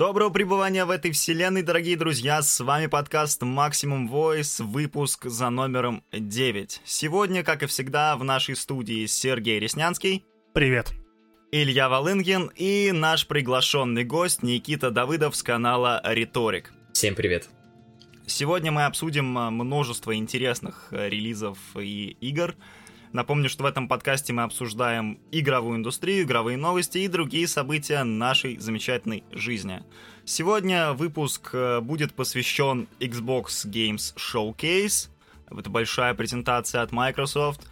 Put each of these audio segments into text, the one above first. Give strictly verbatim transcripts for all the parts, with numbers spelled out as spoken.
Доброго пребывания в этой вселенной, дорогие друзья, с вами подкаст Maximum Voice, выпуск за номером девять. Сегодня, как и всегда, в нашей студии Сергей Реснянский. Привет. Илья Валынгин и наш приглашенный гость Никита Давыдов с канала Риторик. Всем привет. Сегодня мы обсудим множество интересных релизов и игр. Напомню, что в этом подкасте мы обсуждаем игровую индустрию, игровые новости и другие события нашей замечательной жизни. Сегодня выпуск будет посвящен Xbox Games Showcase, это большая презентация от Microsoft,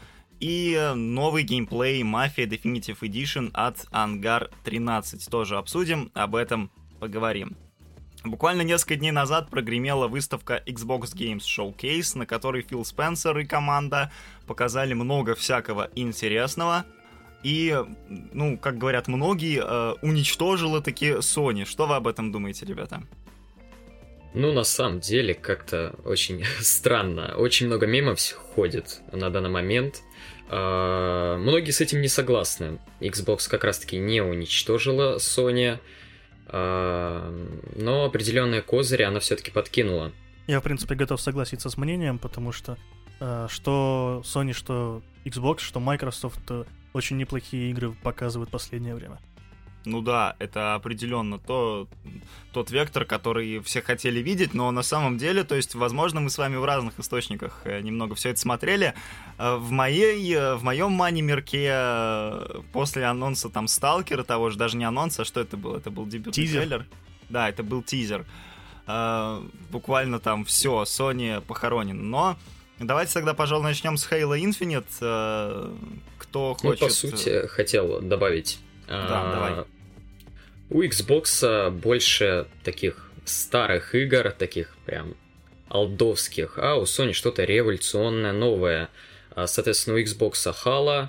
и новый геймплей Mafia Definitive Edition от Hangar тринадцать. Тоже обсудим, об этом поговорим. Буквально несколько дней назад прогремела выставка Xbox Games Showcase, на которой Фил Спенсер и команда показали много всякого интересного. И, ну, как говорят многие, э, уничтожила-таки Sony. Что вы об этом думаете, ребята? Ну, на самом деле, как-то очень странно. Очень много мемов ходит на данный момент. Э-э, многие с этим не согласны. Xbox как раз-таки не уничтожила Sony. Но определенные козыри она все-таки подкинула. Я, в принципе, готов согласиться с мнением, потому что что Sony, что Xbox, что Microsoft очень неплохие игры показывают в последнее время. Ну да, это определенно то, тот вектор, который все хотели видеть, но на самом деле, то есть, возможно, мы с вами в разных источниках немного все это смотрели. В, моей, в моем мани-мерке после анонса там «сталкера», того же, даже не анонса, что это было? Это был дебютный трейлер. Да, это был тизер. Буквально там все, Sony похоронен. Но давайте тогда, пожалуй, начнем с Halo Infinite. Кто хочет... Ну, по сути, хотел добавить... Да, давай. У Xbox больше таких старых игр, таких прям олдовских, а у Sony что-то революционное, новое. Соответственно, у Xbox Halo,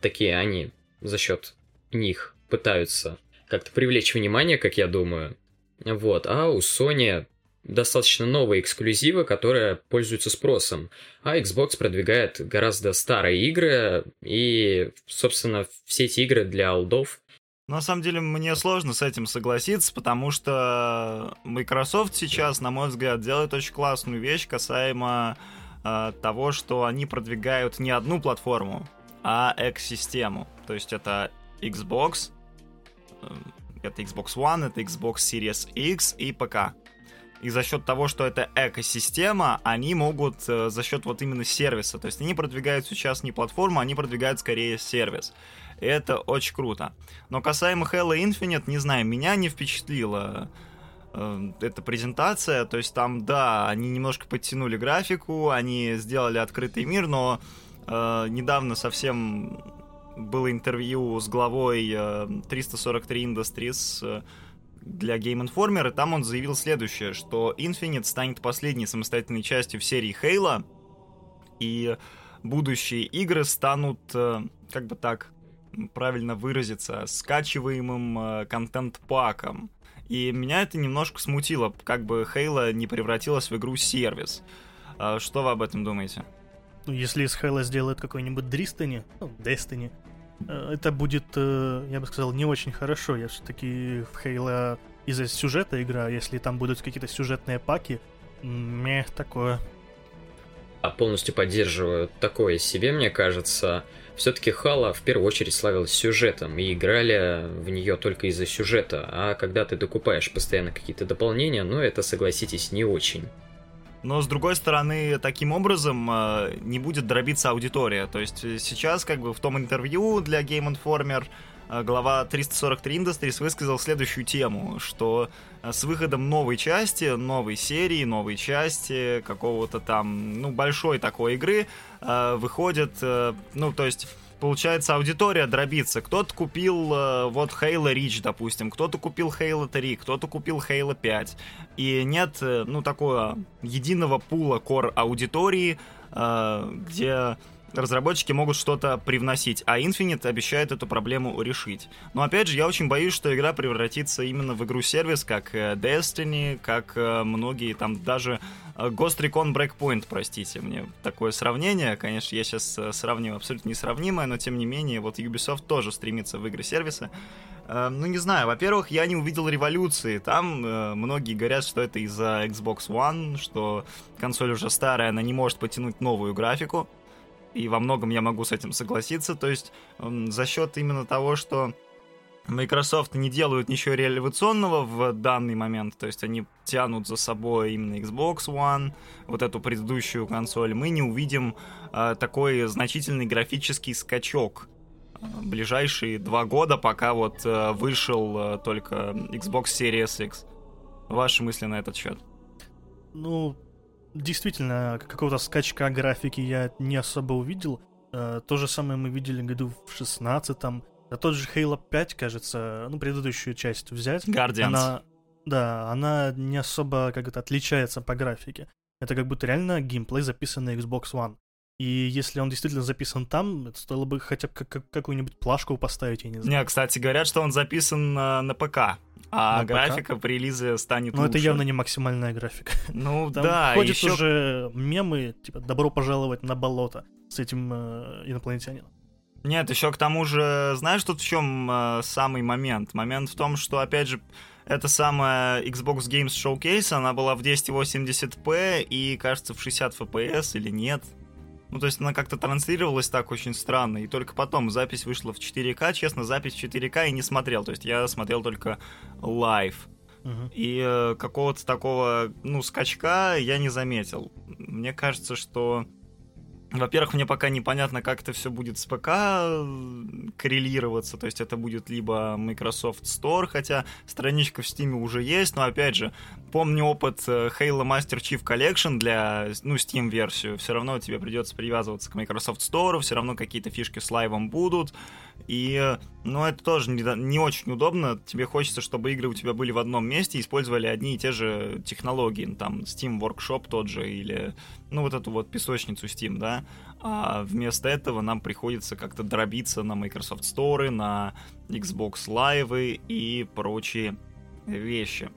такие они за счет них пытаются как-то привлечь внимание, как я думаю. Вот. А у Sony достаточно новые эксклюзивы, которые пользуются спросом. А Xbox продвигает гораздо старые игры, и, собственно, все эти игры для олдов. На самом деле, мне сложно с этим согласиться, потому что Microsoft сейчас, на мой взгляд, делает очень классную вещь касаемо э, того, что они продвигают не одну платформу, а экосистему. То есть это Xbox, э, это Xbox One, это Xbox Series X и ПК. И за счет того, что это экосистема, они могут э, за счет вот именно сервиса. То есть они продвигают сейчас не платформу, они продвигают скорее сервис. И это очень круто. Но касаемо Halo Infinite, не знаю, меня не впечатлила э, эта презентация. То есть там, да, они немножко подтянули графику, они сделали открытый мир, но э, недавно совсем было интервью с главой э, триста сорок три Industries, э, для Game Informer, и там он заявил следующее, что Infinite станет последней самостоятельной частью в серии Halo, и будущие игры станут, как бы так правильно выразиться, скачиваемым контент-паком. И меня это немножко смутило, как бы Halo не превратилась в игру-сервис. Что вы об этом думаете? Если из Halo сделают какой-нибудь Destiny, ну, Destiny, это будет, я бы сказал, не очень хорошо. Я все-таки в Halo из-за сюжета игра, если там будут какие-то сюжетные паки, мех такое. Я полностью поддерживаю такое себе, мне кажется. Все-таки Halo в первую очередь славилась сюжетом, и играли в нее только из-за сюжета. А когда ты докупаешь постоянно какие-то дополнения, ну это, согласитесь, не очень. Но, с другой стороны, таким образом э, не будет дробиться аудитория. То есть сейчас, как бы, в том интервью для Game Informer э, глава триста сорок три Industries высказал следующую тему, что э, с выходом новой части, новой серии, новой части, какого-то там, ну, большой такой игры э, выходит, э, ну, то есть... Получается, аудитория дробится. Кто-то купил э, вот Halo Reach, допустим, кто-то купил Halo три, кто-то купил Halo пять. И нет, э, ну, такого единого пула кор-аудитории, э, где разработчики могут что-то привносить, а Infinite обещает эту проблему решить. Но опять же, я очень боюсь, что игра превратится именно в игру-сервис, как Destiny, как многие там даже Ghost Recon Breakpoint, простите, мне такое сравнение, конечно, я сейчас сравниваю абсолютно несравнимое, но тем не менее, вот Ubisoft тоже стремится в игры-сервисы. Ну, не знаю, во-первых, я не увидел революции. Там э, многие говорят, что это из-за Xbox One, что консоль уже старая, она не может потянуть новую графику. И во многом я могу с этим согласиться. То есть э, за счет именно того, что Microsoft не делают ничего революционного в данный момент, то есть они тянут за собой именно Xbox One, вот эту предыдущую консоль, мы не увидим э, такой значительный графический скачок ближайшие два года, пока вот э, вышел э, только Xbox Series X. Ваши мысли на этот счет? Ну, действительно, какого-то скачка графики я не особо увидел. Э, то же самое мы видели году в шестнадцатом. Да тот же Halo пять, кажется, ну, предыдущую часть взять. Guardians. Она, да, она не особо как-то отличается по графике. Это как будто реально геймплей, записанный на Xbox One. И если он действительно записан там, стоило бы хотя бы какую-нибудь плашку поставить, я не знаю. Не, кстати, говорят, что он записан на, на ПК, а на графика ПК? При релизе станет ну, лучше. Ну, это явно не максимальная графика. Ну, там да, ходят еще... уже мемы, типа, «Добро пожаловать на болото» с этим э, инопланетянином. Нет, еще к тому же, знаешь, тут в чем э, самый момент? Момент в том, что, опять же, эта самая Xbox Games Showcase, она была в тысяча восемьдесят пэ и, кажется, в шестьдесят эф пи эс или нет. Ну, то есть она как-то транслировалась так очень странно, и только потом запись вышла в четыре ка, честно, запись в четыре ка я не смотрел, то есть я смотрел только лайв, uh-huh. и э, какого-то такого, ну, скачка я не заметил. Мне кажется, что, во-первых, мне пока непонятно, как это все будет с ПК коррелироваться, то есть это будет либо Microsoft Store, хотя страничка в Steam уже есть, но, опять же, помню опыт Halo Master Chief Collection для, ну, Steam-версию. Все равно тебе придется привязываться к Microsoft Store, все равно какие-то фишки с лайвом будут. И, ну, это тоже не, не очень удобно. Тебе хочется, чтобы игры у тебя были в одном месте и использовали одни и те же технологии. Там, Steam Workshop тот же или, ну, вот эту вот песочницу Steam, да. А вместо этого нам приходится как-то дробиться на Microsoft Store, на Xbox Live и прочие вещи.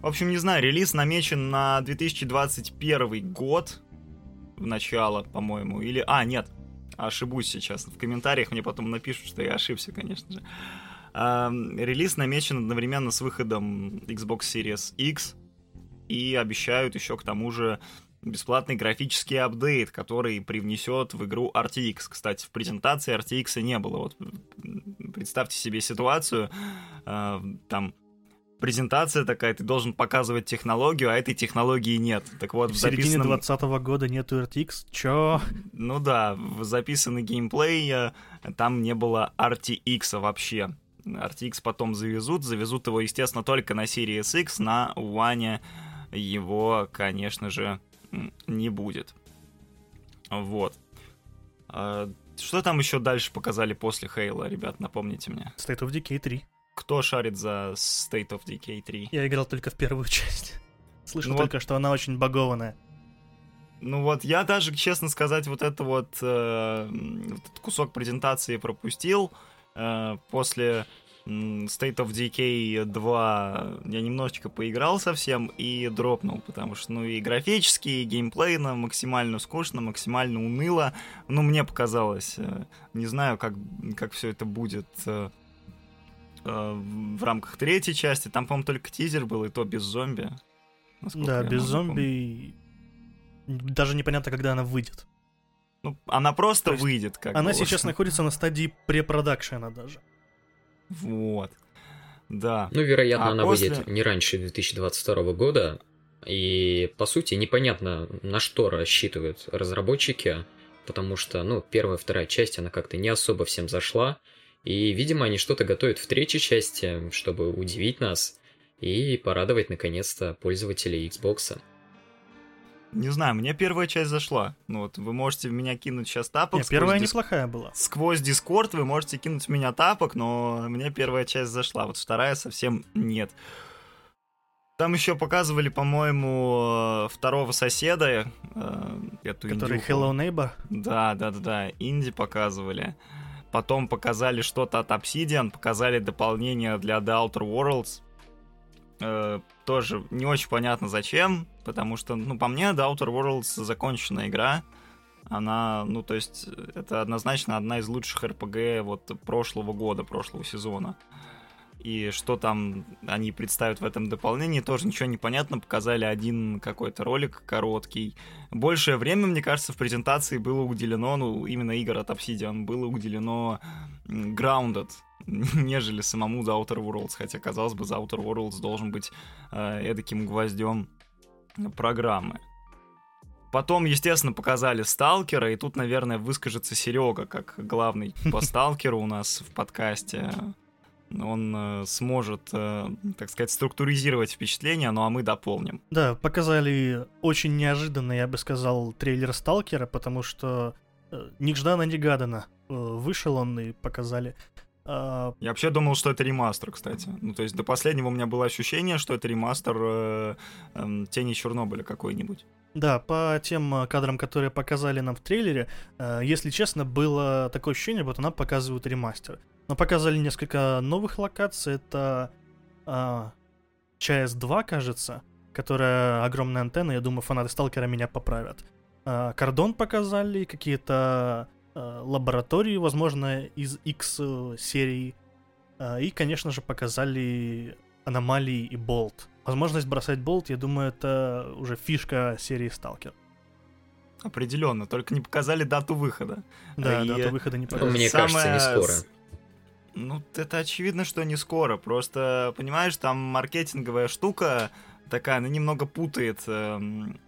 В общем, не знаю, релиз намечен на две тысячи двадцать первый год, в начало, по-моему, или... А, нет, ошибусь сейчас, в комментариях мне потом напишут, что я ошибся, конечно же. А, релиз намечен одновременно с выходом Xbox Series X, и обещают еще к тому же бесплатный графический апдейт, который привнесет в игру эр ти экс. Кстати, в презентации эр ти экс не было. Вот представьте себе ситуацию, а, там... презентация такая, ты должен показывать технологию, а этой технологии нет. Так вот, в, в середине записанном... двадцатого года нету эр ти экс, чё? Ну да, в записанный геймплей там не было эр ти экс вообще. эр ти экс потом завезут, завезут его, естественно, только на Series X, на One его, конечно же, не будет. Вот. Что там еще дальше показали после Halo, ребят, напомните мне. State of Decay три. Кто шарит за State of Decay три? Я играл только в первую часть. Слышал ну только, вот... что она очень багованная. Ну вот, я даже, честно сказать, вот, это вот, э, вот этот кусок презентации пропустил. Э, после э, State of Decay два я немножечко поиграл совсем и дропнул, потому что, ну, и графически, и геймплейно максимально скучно, максимально уныло. Ну, мне показалось. Э, не знаю, как, как все это будет... Э, в рамках третьей части. Там, по-моему, только тизер был, и то без зомби. Да, без зомби. Помню. Даже непонятно, когда она выйдет. Ну, она просто есть... выйдет. Как она бы, сейчас вот. Находится на стадии препродакшена даже. Вот. Да. Ну, вероятно, а она после... выйдет не раньше две тысячи двадцать второго года. И, по сути, непонятно, на что рассчитывают разработчики, потому что, ну, первая, вторая часть, она как-то не особо всем зашла. И, видимо, они что-то готовят в третьей части, чтобы удивить нас и порадовать, наконец-то, пользователей Xbox. Не знаю, мне первая часть зашла. Ну вот, вы можете в меня кинуть сейчас тапок. Нет, первая диск... неплохая была. Сквозь Discord вы можете кинуть в меня тапок, но мне первая часть зашла. Вот вторая совсем нет. Там еще показывали, по-моему, второго соседа. Эту Который индюху. Hello Neighbor? Да, да, да, да. Инди показывали. Потом показали что-то от Obsidian, показали дополнение для The Outer Worlds. Э, тоже не очень понятно зачем, потому что, ну, по мне, The Outer Worlds законченная игра. Она, ну, то есть, это однозначно одна из лучших эр пи джи вот прошлого года, прошлого сезона. И что там они представят в этом дополнении, тоже ничего не понятно. Показали один какой-то ролик короткий. Большее время, мне кажется, в презентации было уделено, ну, именно игр от Obsidian, было уделено Grounded, нежели самому The Outer Worlds. Хотя, казалось бы, The Outer Worlds должен быть э, эдаким гвоздем программы. Потом, естественно, показали Сталкера, и тут, наверное, выскажется Серега, как главный по Сталкеру у нас в подкасте. Он э, сможет, э, так сказать, структуризировать впечатление, ну а мы дополним. Да, показали очень неожиданный, я бы сказал, трейлер Сталкера, потому что э, нежданно негаданно э, вышел он и показали. Э... Я вообще думал, что это ремастер, кстати. Ну то есть до последнего у меня было ощущение, что это ремастер э, э, Тени Чернобыля какой-нибудь. Да, по тем кадрам, которые показали нам в трейлере, э, если честно, было такое ощущение, вот она показывает ремастер. Но показали несколько новых локаций, это э, Ч С два, кажется, которая огромная антенна, я думаю, фанаты Сталкера меня поправят. Э, Кордон показали, какие-то э, лаборатории, возможно, из X-серии, э, и, конечно же, показали аномалии и болт. Возможность бросать болт, я думаю, это уже фишка серии «Сталкер». Определенно, только не показали дату выхода. Да, и... дату выхода не показали. Мне Самое... кажется, не скоро. Ну, это очевидно, что не скоро. Просто, понимаешь, там маркетинговая штука такая, она немного путает э,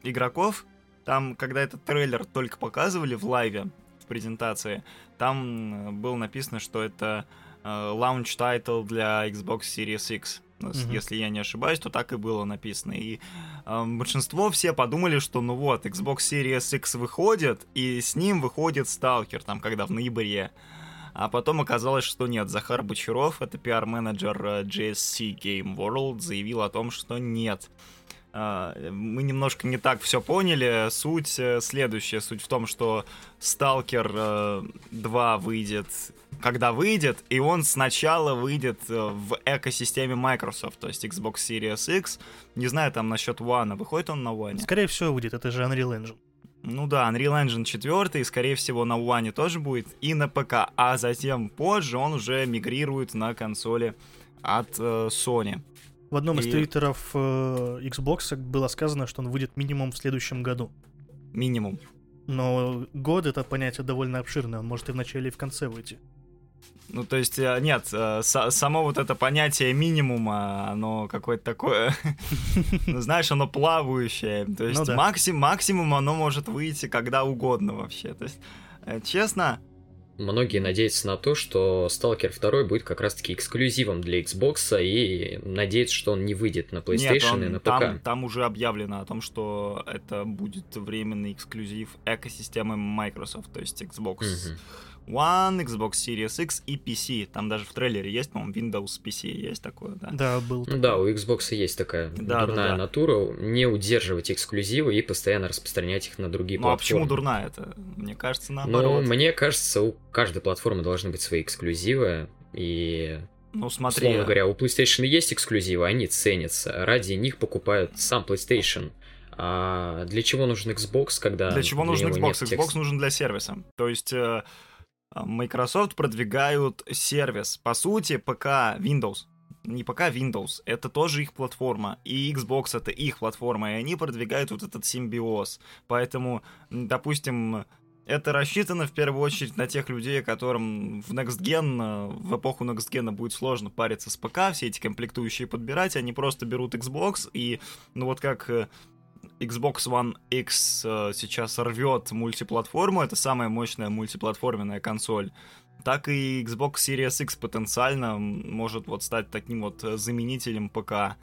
игроков. Там, когда этот трейлер только показывали в лайве, в презентации, там было написано, что это э, launch title для Xbox Series X. Mm-hmm. Если я не ошибаюсь, то так и было написано. И э, большинство все подумали, что ну вот, Xbox Series X выходит, и с ним выходит Сталкер, там, когда в ноябре. А потом оказалось, что нет, Захар Бочаров, это пиар-менеджер джи эс си Game World, заявил о том, что нет. Мы немножко не так все поняли. Суть следующая. Суть в том, что Сталкер два выйдет, когда выйдет, и он сначала выйдет в экосистеме Microsoft, то есть Xbox Series X. Не знаю, там насчет One, выходит он на One? Скорее всего, выйдет, это же Unreal Engine. Ну да, Unreal Engine четыре, скорее всего, на One тоже будет, и на ПК. А затем позже он уже мигрирует на консоли от э, Sony. В одном и... из твиттеров э, Xbox было сказано, что он выйдет минимум в следующем году. Минимум. Но год — это понятие довольно обширное, он может и в начале, и в конце выйти. Ну, то есть, нет, само вот это понятие минимума, оно какое-то такое, знаешь, оно плавающее. То есть, ну, да. максим, максимум оно может выйти когда угодно вообще. То есть, честно... Многие надеются на то, что Сталкер два будет как раз-таки эксклюзивом для Xbox, и надеются, что он не выйдет на PlayStation Нет, он, и на ПК. Там, там уже объявлено о том, что это будет временный эксклюзив экосистемы Microsoft, то есть Xbox. Угу. One, Xbox Series X и пи си. Там даже в трейлере есть, по-моему, Windows пи си есть такое, да? Да, был такой. Да, у Xbox есть такая да, дурная да, да. натура, не удерживать эксклюзивы и постоянно распространять их на другие ну, платформы. Ну а почему дурная это? Мне кажется, наоборот. Ну, мне кажется, у каждой платформы должны быть свои эксклюзивы, и... Ну, смотри... Словно говоря, у PlayStation есть эксклюзивы, они ценятся, ради них покупают сам PlayStation. А для чего нужен Xbox, когда... Для чего для нужен Xbox? Xbox нужен для сервиса. То есть... Microsoft продвигают сервис. По сути, ПК Windows. Не ПК Windows, это тоже их платформа. И Xbox это их платформа. И они продвигают вот этот симбиоз. Поэтому, допустим, это рассчитано в первую очередь на тех людей, которым в Next Gen, в эпоху Next Gen будет сложно париться с ПК, все эти комплектующие подбирать. Они просто берут Xbox и, ну вот как... Xbox One X э, сейчас рвет мультиплатформу, это самая мощная мультиплатформенная консоль, так и Xbox Series X потенциально может вот стать таким вот заменителем ПК.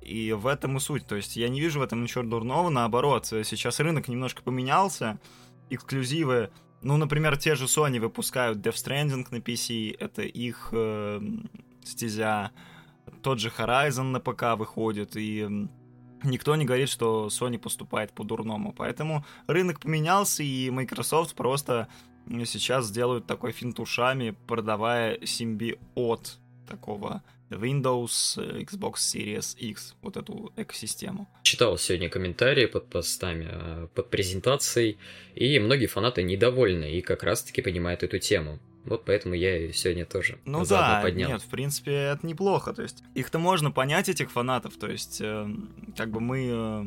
И в этом и суть, то есть я не вижу в этом ничего дурного, наоборот, сейчас рынок немножко поменялся, эксклюзивы, ну, например, те же Sony выпускают Death Stranding на пи си, это их э, стезя. тот же Horizon на ПК выходит, и никто не говорит, что Sony поступает по-дурному. Поэтому рынок поменялся, и Microsoft просто сейчас сделают такой финт ушами, продавая симбиот такого Windows, Xbox Series X, вот эту экосистему. Читал сегодня комментарии под постами, под презентацией, и многие фанаты недовольны и как раз-таки понимают эту тему. Вот поэтому я ее сегодня тоже ну да, поднял. Нет, в принципе, это неплохо. То есть их-то можно понять, этих фанатов. То есть, э, как бы мы... Э...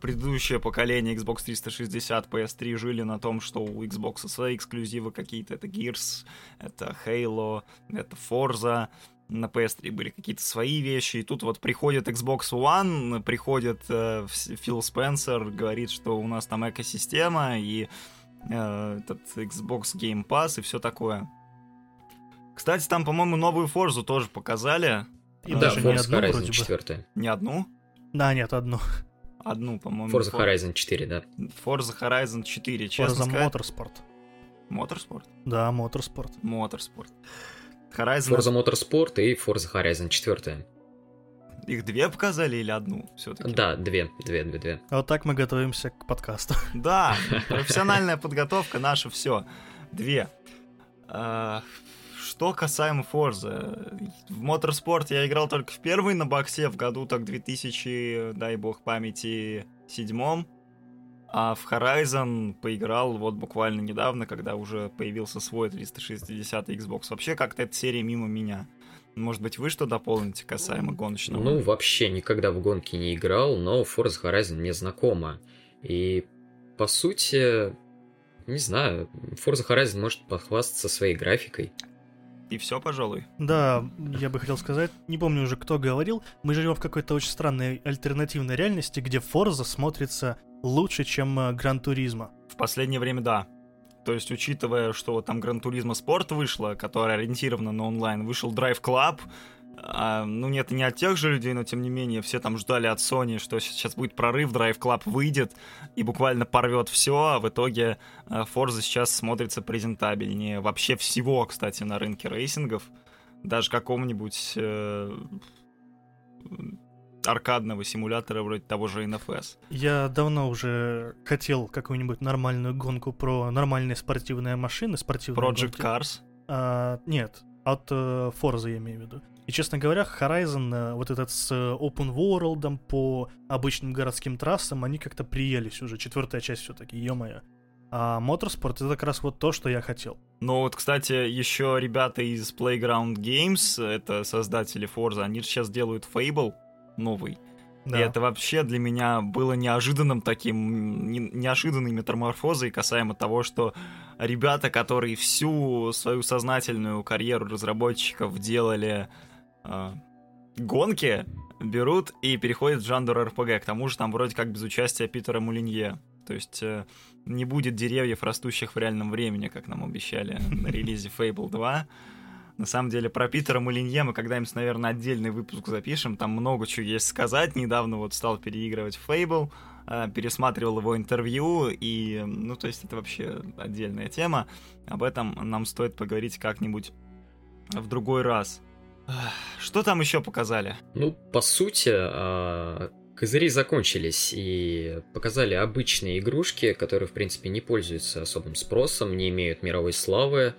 Предыдущее поколение Xbox триста шестьдесят, пи эс три жили на том, что у Xbox свои эксклюзивы какие-то. Это Gears, это Halo, это Forza. На пи эс три были какие-то свои вещи. И тут вот приходит Xbox One, приходит э, Фил Спенсер, говорит, что у нас там экосистема, и э, этот Xbox Game Pass, и все такое. Кстати, там, по-моему, новую Forza тоже показали. И даже да, не одну, вроде бы. Не одну? Да, нет, одну. Одну, по-моему. Forza Horizon четыре, да. Forza Horizon четыре, честно Forza сказать. Motorsport. Motorsport? Да, Motorsport. Motorsport. Horizon... Forza Motorsport и Forza Horizon четыре. Их две показали или одну все-таки? Да, две, две, две, две. А вот так мы готовимся к подкасту. Да, профессиональная подготовка наша, все. Две. Что касаемо Forza, в Motorsport я играл только в первый на боксе в году, так две тысячи, дай бог памяти, седьмом, а в Horizon поиграл вот буквально недавно, когда уже появился свой триста шестидесятый Xbox. Вообще как-то эта серия мимо меня. Может быть, вы что дополните касаемо гоночного? Ну, вообще никогда в гонки не играл, но Forza Horizon мне знакома. И, по сути, не знаю, Forza Horizon может похвастаться своей графикой. И все, пожалуй. Да, я бы хотел сказать, не помню уже, кто говорил, мы живем в какой-то очень странной альтернативной реальности, где Forza смотрится лучше, чем Gran Turismo. В последнее время, да. То есть, учитывая, что там Gran Turismo Sport вышла, которая ориентирована на онлайн, вышел Drive Club, а, ну нет, не от тех же людей, но тем не менее, все там ждали от Sony, что сейчас будет прорыв, Drive Club выйдет и буквально порвет все, а в итоге Forza сейчас смотрится презентабельнее вообще всего, кстати, на рынке рейсингов, даже какого-нибудь э, аркадного симулятора вроде того же эн эф эс. Я давно уже хотел какую-нибудь нормальную гонку про нормальные спортивные машины, спортивные Project гонки. Cars? А, нет, от э, Forza я имею в виду. И, честно говоря, Horizon, вот этот с Open World по обычным городским трассам, они как-то приелись уже, четвертая часть все-таки, ё-моё. А Motorsport — это как раз вот то, что я хотел. Ну вот, кстати, еще ребята из Playground Games, это создатели Forza, они сейчас делают Fable новый. Да. И это вообще для меня было неожиданным таким, не, неожиданной метаморфозой касаемо того, что ребята, которые всю свою сознательную карьеру разработчиков делали э, гонки, берут и переходят в жанр эр пи джи. К тому же там вроде как без участия Питера Молинье. То есть э, не будет деревьев, растущих в реальном времени, как нам обещали на релизе Fable два. На самом деле, про Питера Молинье мы когда-нибудь, наверное, отдельный выпуск запишем. Там много чего есть сказать. Недавно вот стал переигрывать Fable, пересматривал его интервью. И, ну, то есть это вообще отдельная тема. Об этом нам стоит поговорить как-нибудь в другой раз. Что там еще показали? Ну, по сути, козыри закончились. И показали обычные игрушки, которые, в принципе, не пользуются особым спросом, не имеют мировой славы.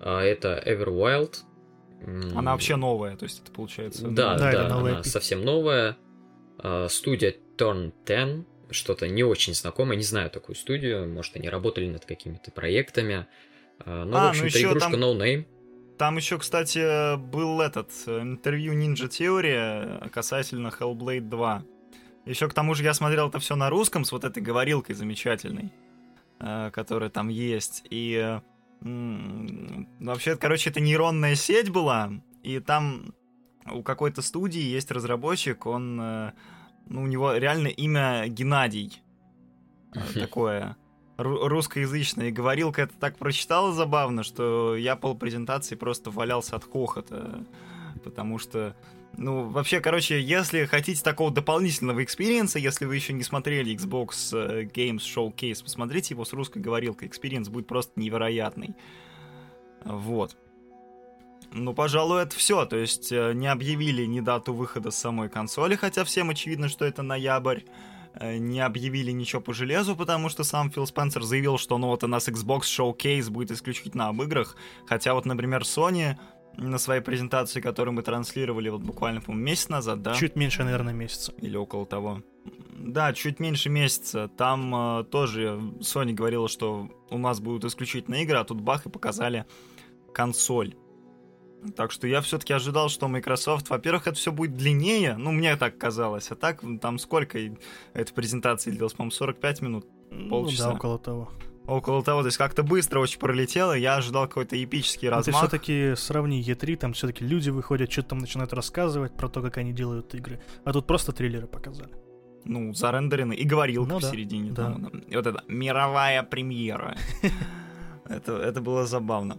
Это Everwild. Она вообще новая, то есть это получается... Да, да, да, она совсем новая. Студия Turn десять, что-то не очень знакомое, не знаю такую студию, может, они работали над какими-то проектами. Ну, а, в общем-то, ну игрушка там... No Name. Там еще, кстати, был этот интервью Ninja Theory касательно Hellblade два. Еще к тому же я смотрел это все на русском с вот этой говорилкой замечательной, которая там есть, и... Вообще, короче, это нейронная сеть была, и там у какой-то студии есть разработчик, он, ну, у него реально имя Геннадий, такое русскоязычное, и говорилка это так прочитала забавно, что я полпрезентации просто валялся от хохота, потому что... Ну, вообще, короче, если хотите такого дополнительного экспириенса, если вы еще не смотрели Xbox Games Showcase, посмотрите его с русской говорилкой. Экспириенс будет просто невероятный. Вот. Ну, пожалуй, это все. То есть не объявили ни дату выхода самой консоли, хотя всем очевидно, что это ноябрь. Не объявили ничего по железу, потому что сам Фил Спенсер заявил, что ну вот у нас Xbox Showcase будет исключительно об играх. Хотя вот, например, Sony на своей презентации, которую мы транслировали вот буквально, по-моему, месяц назад, да? Чуть меньше, наверное, месяца. Или около того. Да, чуть меньше месяца. Там э, тоже Sony говорила, что у нас будут исключительно игры, а тут бах, и показали консоль. Так что я все-таки ожидал, что Microsoft, во-первых, это все будет длиннее, ну, мне так казалось, а так, там сколько эта презентация длилась, по-моему, сорок пять минут, полчаса. Ну да, около того. Около того, то есть как-то быстро очень пролетело, я ожидал какой-то эпический размах. Но ты все-таки сравни и три, там все-таки люди выходят, что-то там начинают рассказывать про то, как они делают игры, а тут просто трейлеры показали. Ну, зарендерены, и говорилка ну, в да, середине. Да. Там, там, и вот это, мировая премьера. Это было забавно.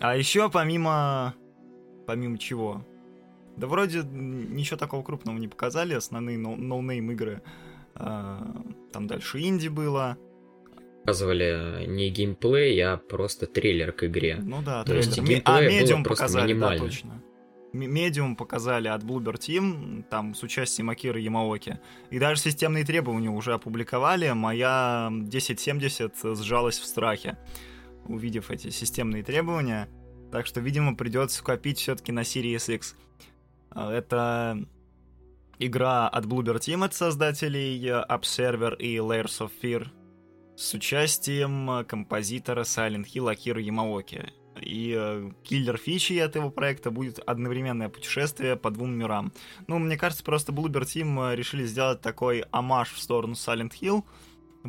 А еще помимо... Помимо чего? Да вроде ничего такого крупного не показали. Основные ноунейм игры. Там дальше инди было. Показывали не геймплей, а просто трейлер к игре. Ну да, то есть геймплей было просто минимально. Medium показали от Bloober Team, там с участием Акиры Ямаоки. И даже системные требования уже опубликовали. Моя десять семьдесят сжалась в страхе, увидев эти системные требования. Так что, видимо, придется копить все-таки на Series X. Это игра от Bloober Team, от создателей Observer и Layers of Fear, с участием композитора Silent Hill Акиры Ямаоки. И киллер-фичей от его проекта будет одновременное путешествие по двум мирам. Ну, мне кажется, просто Bloober Team решили сделать такой омаж в сторону Silent Hill,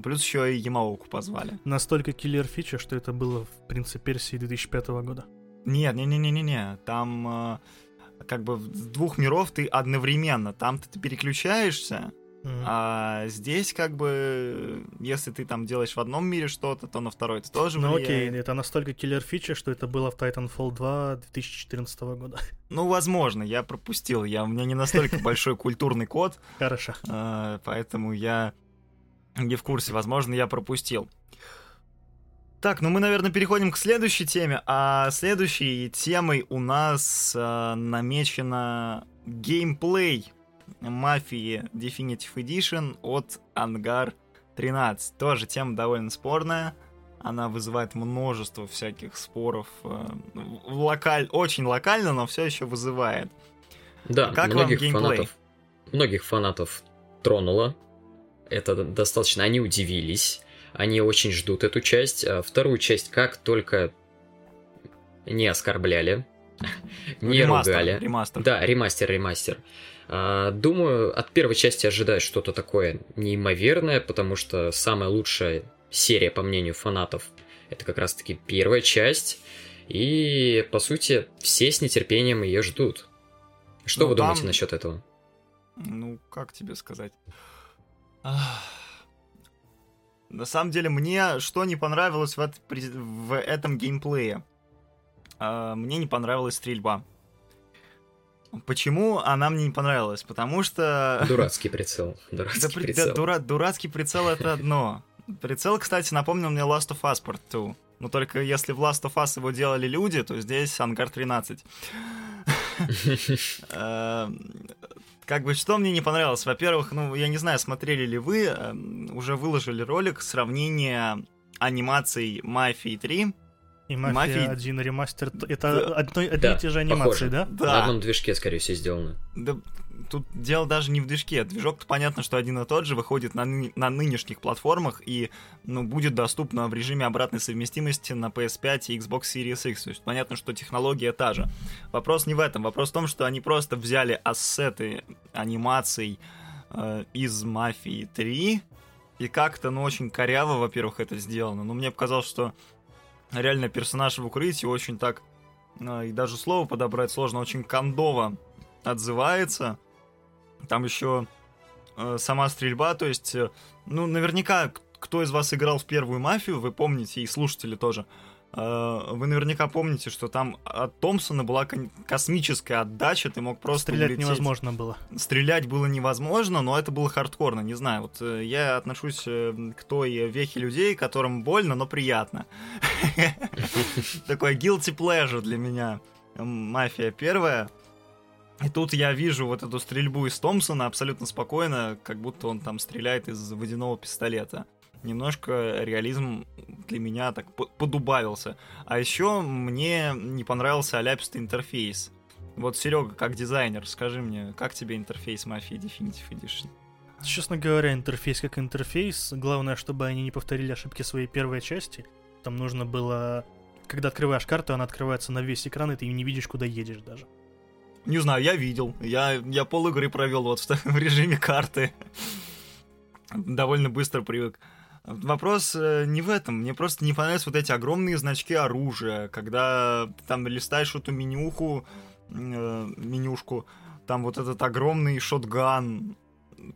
плюс еще и Ямаоку позвали. Настолько киллер-фича, что это было в принципе версии две тысячи пятого года. Нет, не-не-не-не-не, там как бы с двух миров ты одновременно, там-то ты переключаешься, mm-hmm. а здесь как бы если ты там делаешь в одном мире что-то, то на второй ты тоже влияет. Ну окей, это настолько киллер-фича, что это было в Titanfall два две тысячи четырнадцатого года. Ну, возможно, я пропустил, я, у меня не настолько большой культурный код. Хорошо. Поэтому я... Не в курсе, возможно, я пропустил. Так, ну мы, наверное, переходим к следующей теме. А следующей темой у нас а, намечено геймплей Mafia Definitive Edition от Hangar тринадцать. Тоже тема довольно спорная. Она вызывает множество всяких споров. Локаль... Очень локально, но все еще вызывает. Да, как многих вам геймплей? Фанатов, многих фанатов тронуло. Это достаточно... Они удивились. Они очень ждут эту часть. Вторую часть как только не оскорбляли, не ремастер, ругали. Ремастер. Да, ремастер, ремастер. Думаю, от первой части ожидаю что-то такое неимоверное, потому что самая лучшая серия, по мнению фанатов, это как раз-таки первая часть. И, по сути, все с нетерпением ее ждут. Что ну, вы там... думаете насчет этого? Ну, как тебе сказать... На самом деле, мне что не понравилось в, это, в этом геймплее? Мне не понравилась стрельба. Почему она мне не понравилась? Потому что... Дурацкий прицел. Дурацкий да, прицел. Да, дура, дурацкий прицел — это одно. Прицел, кстати, напомнил мне Last of Us Part два. Но только если в Last of Us его делали люди, то здесь Hangar тринадцать. Как бы, что мне не понравилось? Во-первых, ну, я не знаю, смотрели ли вы, э, уже выложили ролик сравнения анимаций Mafia три и Mafia Mafia... один ремастер. Это да. одно, одни да, и те же анимации, похоже. Да? Да. На одном движке, скорее всего, сделаны. Да, тут дело даже не в движке. Движок-то понятно, что один и тот же выходит на, ны... на нынешних платформах и ну, будет доступно в режиме обратной совместимости на пи эс пять и Xbox Series X. То есть понятно, что технология та же. Вопрос не в этом. Вопрос в том, что они просто взяли ассеты анимаций э, из Mafia три и как-то, ну, очень коряво, во-первых, это сделано. Но мне показалось, что реально персонаж в укрытии очень так, и даже слово подобрать сложно, очень кондово отзывается. Там еще э, сама стрельба, то есть, э, ну, наверняка, кто из вас играл в первую «Мафию», вы помните, и слушатели тоже, э, вы наверняка помните, что там от Томпсона была кон- космическая отдача, ты мог просто Стрелять улететь. невозможно было. Стрелять было невозможно, но это было хардкорно, не знаю, вот э, я отношусь э, к той вехе людей, которым больно, но приятно. Такой guilty pleasure для меня. Мафия первая. И тут я вижу вот эту стрельбу из Томпсона абсолютно спокойно, как будто он там стреляет из водяного пистолета. Немножко реализм для меня так подубавился. А еще мне не понравился аляпистый интерфейс. Вот, Серега, как дизайнер, скажи мне, как тебе интерфейс Mafia Definitive Edition? Честно говоря, интерфейс как интерфейс. Главное, чтобы они не повторили ошибки своей первой части. Там нужно было... Когда открываешь карту, она открывается на весь экран, и ты не видишь, куда едешь даже. Не знаю, я видел. Я, я пол игры провел вот в, в режиме карты. Довольно быстро привык. Вопрос не в этом. Мне просто не понравились вот эти огромные значки оружия. Когда ты там листаешь эту менюху, э, менюшку, там вот этот огромный шотган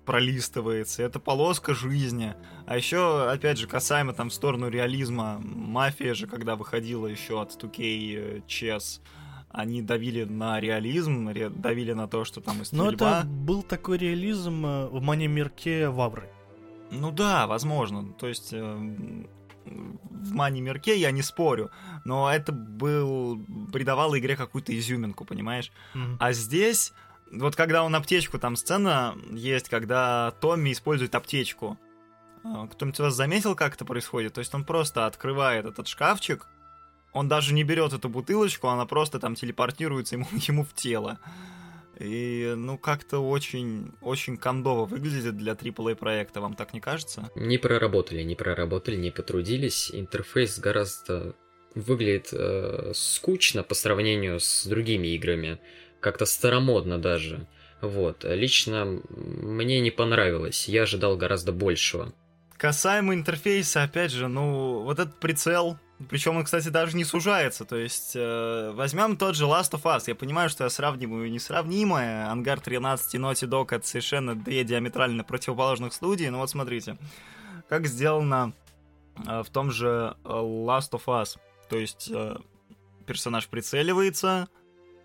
пролистывается. Это полоска жизни. А еще, опять же, касаемо там в сторону реализма, Мафия же, когда выходила еще от ту кей Chess, они давили на реализм, ре- давили на то, что там и стрельба. Но это был такой реализм в мани-мирке Вавры. Ну да, возможно. То есть э, в мани-мирке я не спорю, но это был... придавало игре какую-то изюминку, понимаешь? Mm-hmm. А здесь... Вот когда он аптечку, там сцена есть, когда Томми использует аптечку. Кто-нибудь у вас заметил, как это происходит? То есть он просто открывает этот шкафчик, он даже не берет эту бутылочку, она просто там телепортируется ему, ему в тело. И, ну, как-то очень, очень кондово выглядит для ААА проекта, вам так не кажется? Не проработали, не проработали, не потрудились. Интерфейс гораздо выглядит э, скучно по сравнению с другими играми. Как-то старомодно даже. Вот. Лично мне не понравилось. Я ожидал гораздо большего. Касаемо интерфейса, опять же, ну, вот этот прицел... Причем он, кстати, даже не сужается. То есть, э, возьмем тот же Last of Us. Я понимаю, что я сравниваю несравнимое. Hangar тринадцать и Naughty Dog — это совершенно две диаметрально противоположных студии. Но вот смотрите, как сделано э, в том же Last of Us. То есть, э, персонаж прицеливается...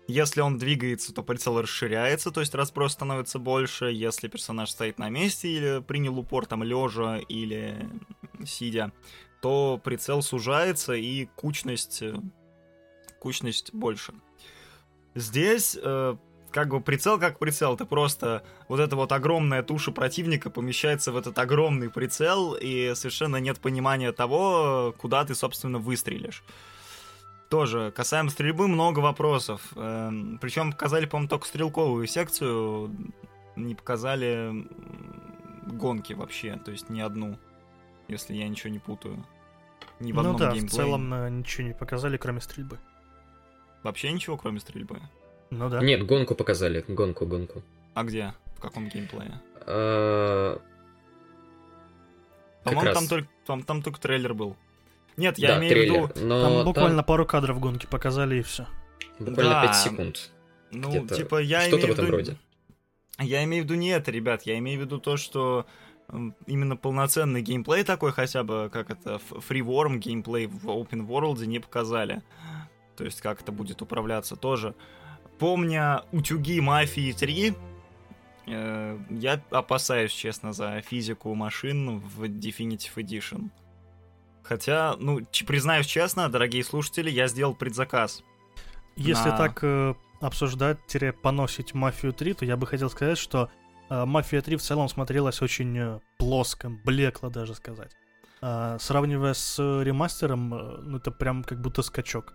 Если он двигается, то прицел расширяется, то есть разброс становится больше. Если персонаж стоит на месте или принял упор там лежа или сидя, то прицел сужается и кучность, кучность больше. Здесь э, как бы прицел как прицел, это просто вот эта вот огромная туша противника помещается в этот огромный прицел, и совершенно нет понимания того, куда ты, собственно, выстрелишь. Тоже, касаемо стрельбы, много вопросов. Эм, причем показали, по-моему, только стрелковую секцию, не показали гонки вообще, то есть ни одну, если я ничего не путаю. Ни в одном геймплее. Ну да, в целом ничего не показали, кроме стрельбы. Вообще ничего, кроме стрельбы? Ну да. Нет, гонку показали, гонку, гонку. А где? В каком геймплее? По-моему, там только трейлер был. Нет, я да, имею трейлер, в виду... Там буквально там... пару кадров гонки показали, и все. Буквально да. пять секунд. Ну, где-то... типа, я Что-то имею в этом ввиду... роде. Я имею в виду не это, ребят. Я имею в виду то, что именно полноценный геймплей такой, хотя бы, как это, фриворм геймплей в Open World не показали. То есть, как это будет управляться тоже. Помня утюги Мафии три, э, я опасаюсь, честно, за физику машин в Definitive Edition. Хотя, ну, признаюсь честно, дорогие слушатели, я сделал предзаказ. Если на... так э, обсуждать-поносить Мафию три, то я бы хотел сказать, что э, Мафия три в целом смотрелась очень э, плоско, блекло даже сказать. Э, сравнивая с э, ремастером, э, ну, это прям как будто скачок.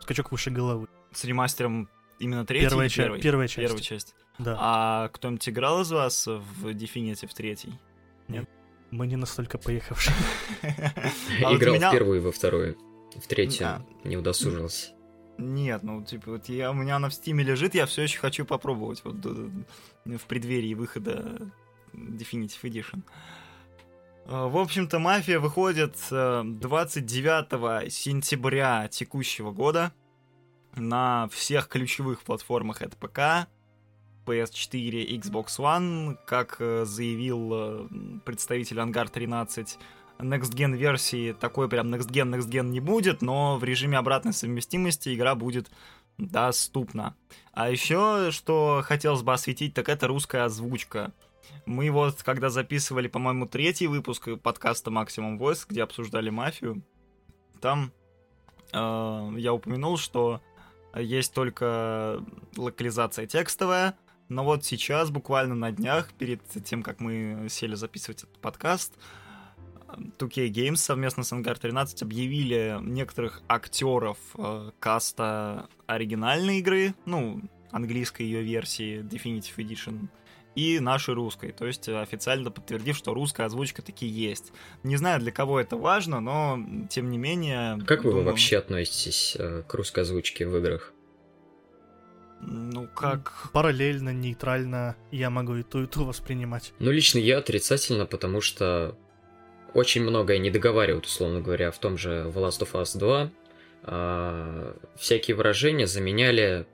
Скачок выше головы. С ремастером именно третьей? Первая, ча- первой? первая часть. Первая часть. Да. А кто-нибудь играл из вас в Definitive третий? Нет. Мы не настолько поехавшие. Играл в первую и во вторую. В третью не удосужился. Нет, ну типа вот я у меня она в Steam лежит, я все еще хочу попробовать вот в преддверии выхода Definitive Edition. В общем-то, Мафия выходит двадцать девятого сентября текущего года на всех ключевых платформах. Это ПК, пи эс четыре, Xbox One, как заявил представитель Hangar тринадцать, next-gen версии такой прям next-gen, next-gen не будет, но в режиме обратной совместимости игра будет доступна. А еще, что хотелось бы осветить, так это русская озвучка. Мы вот, когда записывали, по-моему, третий выпуск подкаста Maximum Voice, где обсуждали Мафию, там э, я упомянул, что есть только локализация текстовая. Но вот сейчас, буквально на днях, перед тем, как мы сели записывать этот подкаст, ту кей Games совместно с Hangar тринадцать объявили некоторых актеров э, каста оригинальной игры, ну, английской ее версии Definitive Edition, и нашей русской, то есть официально подтвердив, что русская озвучка таки есть. Не знаю, для кого это важно, но тем не менее... Как вы думаю... вообще относитесь э, к русской озвучке в играх? Ну как... Параллельно, нейтрально, я могу и ту, и ту воспринимать. Ну лично я отрицательно, потому что очень многое не договаривают, условно говоря, в том же в Last of Us два. А, всякие выражения заменяли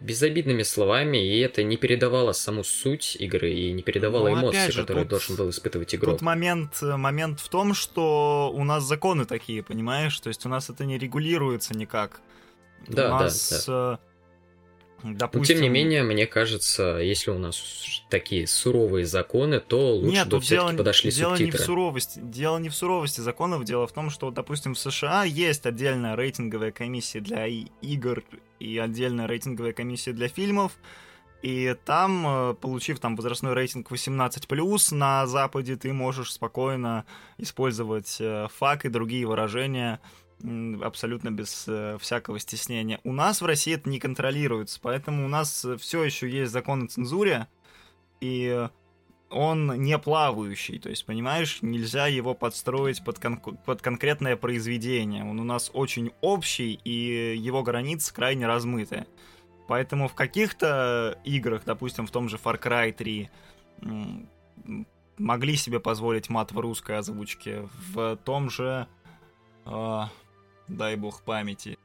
безобидными словами, и это не передавало саму суть игры и не передавало ну, эмоции, же, которые тут, должен был испытывать игрок. Тут момент, момент в том, что у нас законы такие, понимаешь? То есть у нас это не регулируется никак. Да, у да, нас... да. Допустим... Но, тем не менее, мне кажется, если у нас такие суровые законы, то лучше Нет, бы все-таки дело, подошли дело субтитры. Не в суровости, дело не в суровости законов, дело в том, что, допустим, в США есть отдельная рейтинговая комиссия для игр и отдельная рейтинговая комиссия для фильмов, и там, получив там возрастной рейтинг восемнадцать плюс, на Западе ты можешь спокойно использовать фак и другие выражения, абсолютно без э, всякого стеснения. У нас в России это не контролируется, поэтому у нас все еще есть закон о цензуре, и он не плавающий, то есть, понимаешь, нельзя его подстроить под, кон- под конкретное произведение. Он у нас очень общий, и его границы крайне размыты. Поэтому в каких-то играх, допустим, в том же Far Cry три, м- могли себе позволить мат в русской озвучке, в том же... Э- дай бог памяти.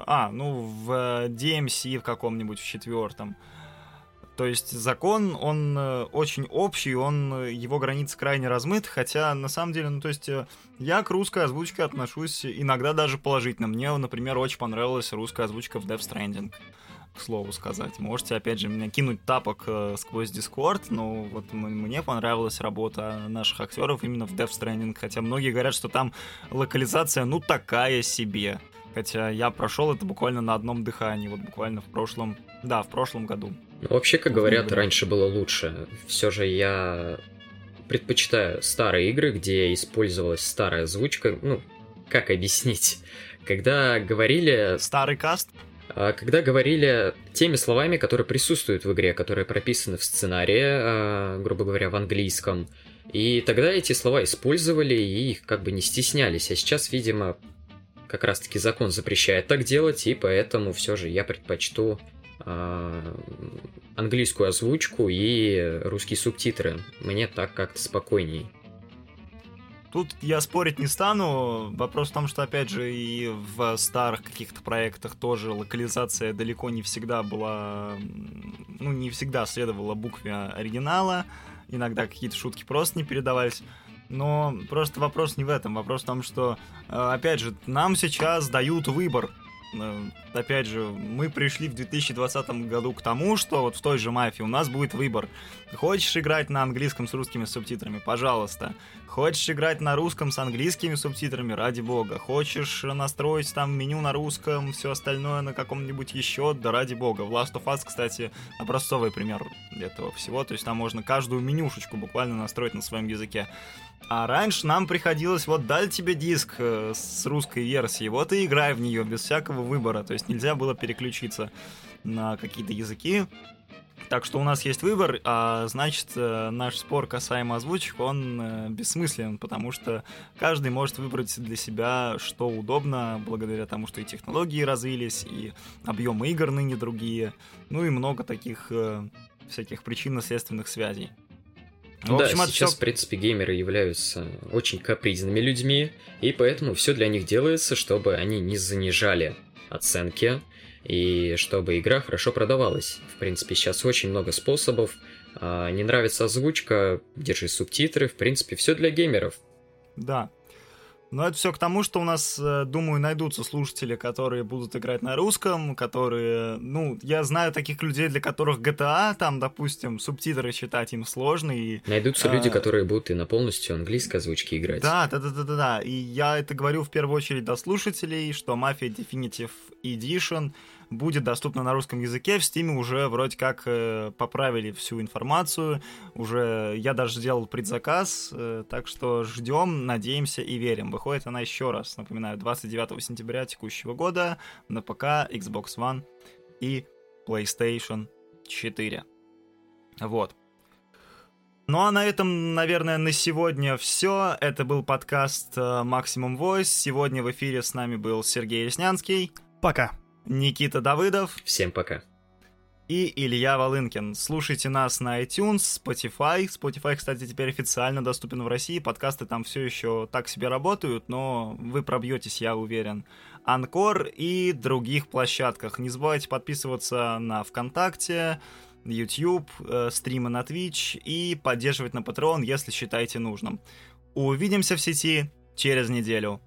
А, ну, в ди эм си в каком-нибудь, в четвертом. То есть закон, он очень общий, он, его границы крайне размыты, хотя, на самом деле, ну, то есть я к русской озвучке отношусь иногда даже положительно. Мне, например, очень понравилась русская озвучка в Death Stranding, к слову сказать. Можете, опять же, меня кинуть тапок сквозь Discord, но вот мне понравилась работа наших актеров именно в Death Stranding, хотя многие говорят, что там локализация, ну, такая себе. Хотя я прошел это буквально на одном дыхании, вот буквально в прошлом, да, в прошлом году. Ну, вообще, как говорят, раньше было лучше. Все же я предпочитаю старые игры, где использовалась старая озвучка. Ну, как объяснить? Когда говорили... Старый каст? Когда говорили теми словами, которые присутствуют в игре, которые прописаны в сценарии, грубо говоря, в английском. И тогда эти слова использовали и их как бы не стеснялись. А сейчас, видимо... Как раз-таки закон запрещает так делать, и поэтому все же я предпочту э, английскую озвучку и русские субтитры. Мне так как-то спокойней. Тут я спорить не стану. Вопрос в том, что, опять же, и в старых каких-то проектах тоже локализация далеко не всегда была... Ну, не всегда следовала букве оригинала. Иногда какие-то шутки просто не передавались. Но просто вопрос не в этом. Вопрос в том, что, опять же, нам сейчас дают выбор. Опять же, мы пришли в две тысячи двадцатом году к тому, что вот в той же «Мафии» у нас будет выбор. Хочешь играть на английском с русскими субтитрами? Пожалуйста. Хочешь играть на русском с английскими субтитрами? Ради бога. Хочешь настроить там меню на русском, все остальное на каком-нибудь еще? Да ради бога. В Last of Us, кстати, образцовый пример этого всего. То есть там можно каждую менюшечку буквально настроить на своем языке. А раньше нам приходилось, вот дали тебе диск с русской версией, вот и играй в нее без всякого выбора, то есть нельзя было переключиться на какие-то языки. Так что у нас есть выбор, а значит наш спор касаемо озвучек, он бессмыслен, потому что каждый может выбрать для себя что удобно, благодаря тому, что и технологии развились, и объемы игр ныне другие, ну и много таких всяких причинно-следственных связей. В общем, да, сейчас, все... в принципе, геймеры являются очень капризными людьми, и поэтому все для них делается, чтобы они не занижали оценки, и чтобы игра хорошо продавалась. В принципе, сейчас очень много способов. Не нравится озвучка, держи субтитры, в принципе, все для геймеров. Да. Но это все к тому, что у нас, думаю, найдутся слушатели, которые будут играть на русском, которые, ну, я знаю таких людей, для которых джи ти эй, там, допустим, субтитры читать им сложно. И, найдутся а... люди, которые будут и на полностью английской озвучке играть. Да, да, да, да, да, да. И я это говорю в первую очередь до слушателей, что Mafia Definitive Edition будет доступно на русском языке. В Steam уже вроде как поправили всю информацию. Уже я даже сделал предзаказ, так что ждем, надеемся и верим. Выходит она еще раз, напоминаю, двадцать девятого сентября текущего года на ПК, Xbox One и PlayStation четыре. Вот. Ну а на этом, наверное, на сегодня все. Это был подкаст Maximum Voice. Сегодня в эфире с нами был Сергей Реснянский. Пока. Никита Давыдов. Всем пока. И Илья Валынкин. Слушайте нас на iTunes, Spotify. Spotify, кстати, теперь официально доступен в России. Подкасты там все еще так себе работают, но вы пробьетесь, я уверен. Анкор и других площадках. Не забывайте подписываться на ВКонтакте, YouTube, э, стримы на Twitch и поддерживать на Patreon, если считаете нужным. Увидимся в сети через неделю.